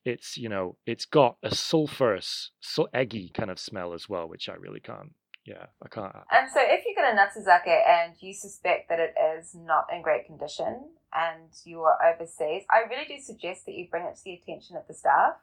it's, you know, it's got a sulfurous, so eggy kind of smell as well, which I really can't. Yeah, I can't. And so if you get a natsuzake and you suspect that it is not in great condition and you are overseas, I really do suggest that you bring it to the attention of the staff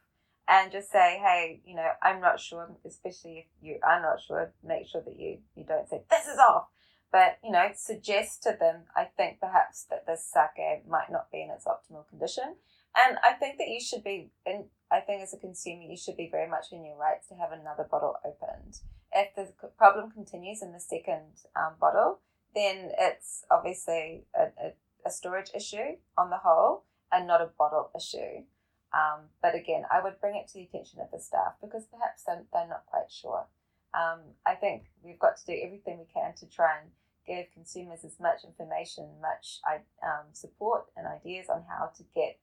and just say, hey, you know, I'm not sure, especially if you are not sure, make sure that you, you don't say, this is off. But, you know, suggest to them, I think perhaps that this sake might not be in its optimal condition. And I think that you should be, and I think as a consumer, you should be very much in your rights to have another bottle opened. If the problem continues in the second um, bottle, then it's obviously a, a, a storage issue on the whole and not a bottle issue. Um, but again, I would bring it to the attention of the staff because perhaps they're, they're not quite sure. Um, I think we've got to do everything we can to try and give consumers as much information, much um, support and ideas on how to get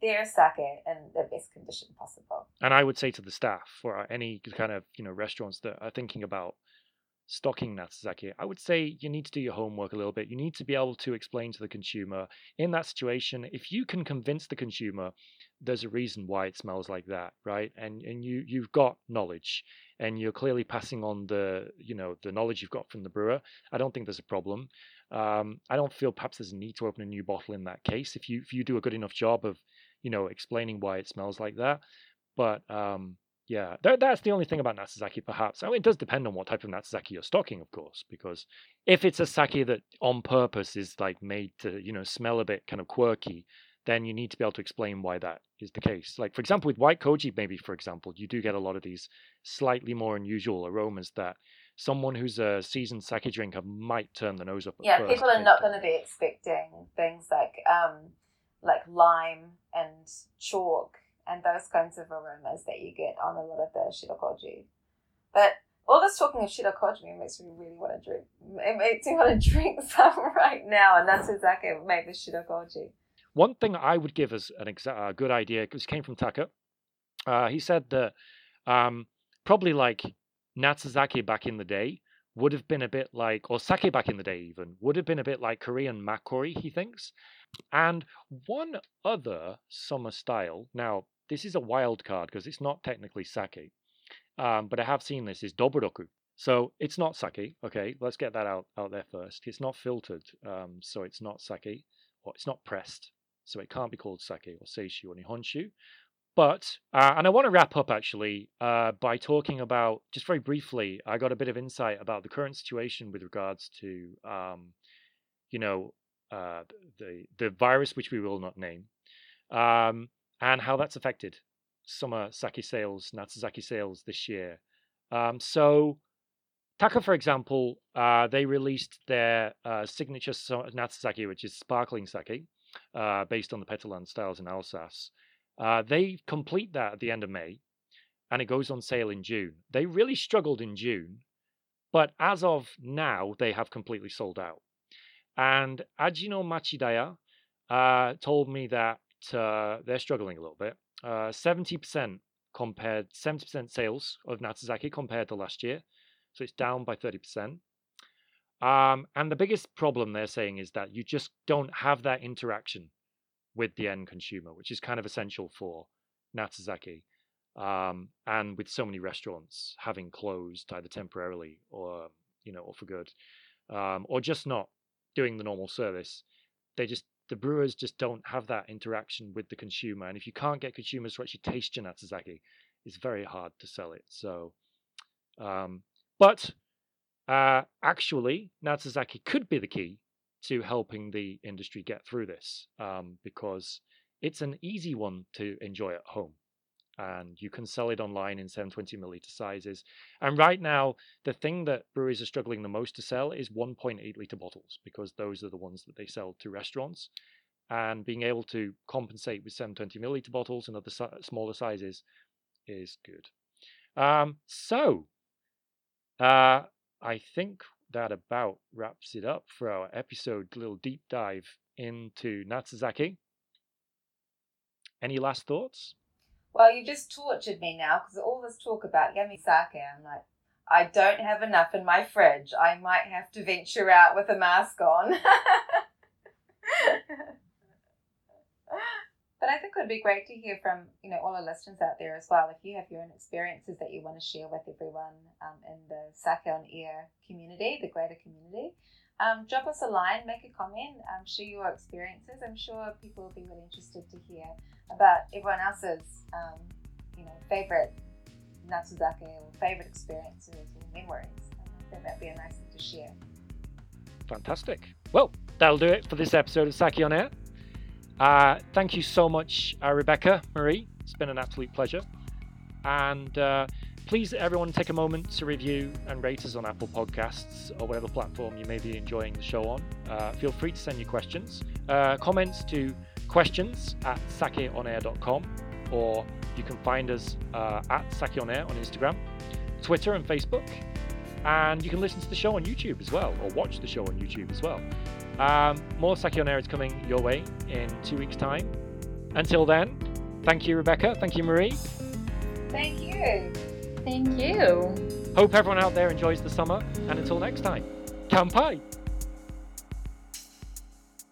their sake in the best condition possible. And I would say to the staff or any kind of, you know, restaurants that are thinking about stocking natsuzake, I would say you need to do your homework a little bit. You need to be able to explain to the consumer in that situation, if you can convince the consumer there's a reason why it smells like that, right? And and you you've got knowledge and you're clearly passing on the, you know, the knowledge you've got from the brewer. I don't think there's a problem. Um, I don't feel perhaps there's a need to open a new bottle in that case if you if you do a good enough job of, you know, explaining why it smells like that. But um yeah, that, that's the only thing about natsuzake, perhaps. I mean, it does depend on what type of natsuzake you're stocking, of course, because if it's a sake that on purpose is like made to, you know, smell a bit kind of quirky, then you need to be able to explain why that is the case. Like, for example, with white koji, maybe, for example, you do get a lot of these slightly more unusual aromas that someone who's a seasoned sake drinker might turn the nose up at yeah, first. Yeah, people are not going to be expecting things like um, like lime and chalk and those kinds of aromas that you get on a lot of the shirokoji. But all this talking of shirokoji makes me really want to drink. It makes me want to drink some right now, and that's exactly what made the shirokoji. One thing I would give as an exa- a good idea, because it came from Taka, uh, he said that um, probably like natsuzake back in the day would have been a bit like, or sake back in the day even, would have been a bit like Korean makgeolli, he thinks. And one other summer style, now, this is a wild card because it's not technically sake, um, but I have seen this, is Doburoku. So it's not sake, okay? Let's get that out, out there first. It's not filtered, um, so it's not sake, or it's not pressed, so it can't be called sake or seishu or nihonshu. But, uh, and I want to wrap up actually uh, by talking about, just very briefly, I got a bit of insight about the current situation with regards to, um, you know, uh, the the virus, which we will not name. Um, and how that's affected summer sake sales, natsuzake sales this year. Um, so Taka, for example, uh, they released their uh, signature natsuzake, which is sparkling sake, uh, based on the Petalland styles in Alsace. Uh, they complete that at the end of May, and it goes on sale in June. They really struggled in June, but as of now, they have completely sold out. And Aji no Machidaya uh, told me that Uh, they're struggling a little bit. Uh, seventy percent compared, seventy percent sales of natsuzake compared to last year, so it's down by thirty percent. Um, and the biggest problem they're saying is that you just don't have that interaction with the end consumer, which is kind of essential for natsuzake. Um, and with so many restaurants having closed either temporarily or you know or for good, um, or just not doing the normal service, they just the brewers just don't have that interaction with the consumer. And if you can't get consumers to actually taste your natsuzake, it's very hard to sell it. So, um, but uh, actually, natsuzake could be the key to helping the industry get through this um, because it's an easy one to enjoy at home. And you can sell it online in seven hundred twenty milliliter sizes. And right now, the thing that breweries are struggling the most to sell is one point eight liter bottles, because those are the ones that they sell to restaurants. And being able to compensate with seven hundred twenty milliliter bottles and other si- smaller sizes is good. Um, so, uh, I think that about wraps it up for our episode, little deep dive into natsuzake. Any last thoughts? Well, you just tortured me now because all this talk about yummy sake, I'm like, I don't have enough in my fridge. I might have to venture out with a mask on. But I think it would be great to hear from, you know, all our listeners out there as well. If you have your own experiences that you want to share with everyone um, in the Sake On Air community, the greater community, um, drop us a line, make a comment, um, share your experiences. I'm sure people will be really interested to hear about everyone else's, um, you know, favourite natsuzake or favourite experiences or memories. I think that'd be a nice thing to share. Fantastic. Well, that'll do it for this episode of Sake On Air. Uh, thank you so much, uh, Rebecca, Marie. It's been an absolute pleasure. And uh, please, everyone, take a moment to review and rate us on Apple Podcasts or whatever platform you may be enjoying the show on. Uh, feel free to send your questions. Uh, comments to questions at sake on air dot com, or you can find us uh, at sakeonair on Instagram, Twitter and Facebook. And you can listen to the show on YouTube as well, or watch the show on YouTube as well. Um, more Sake On Air is coming your way in two weeks' time. Until then, thank you, Rebecca. Thank you, Marie. Thank you. Thank you. Hope everyone out there enjoys the summer. And until next time, kanpai!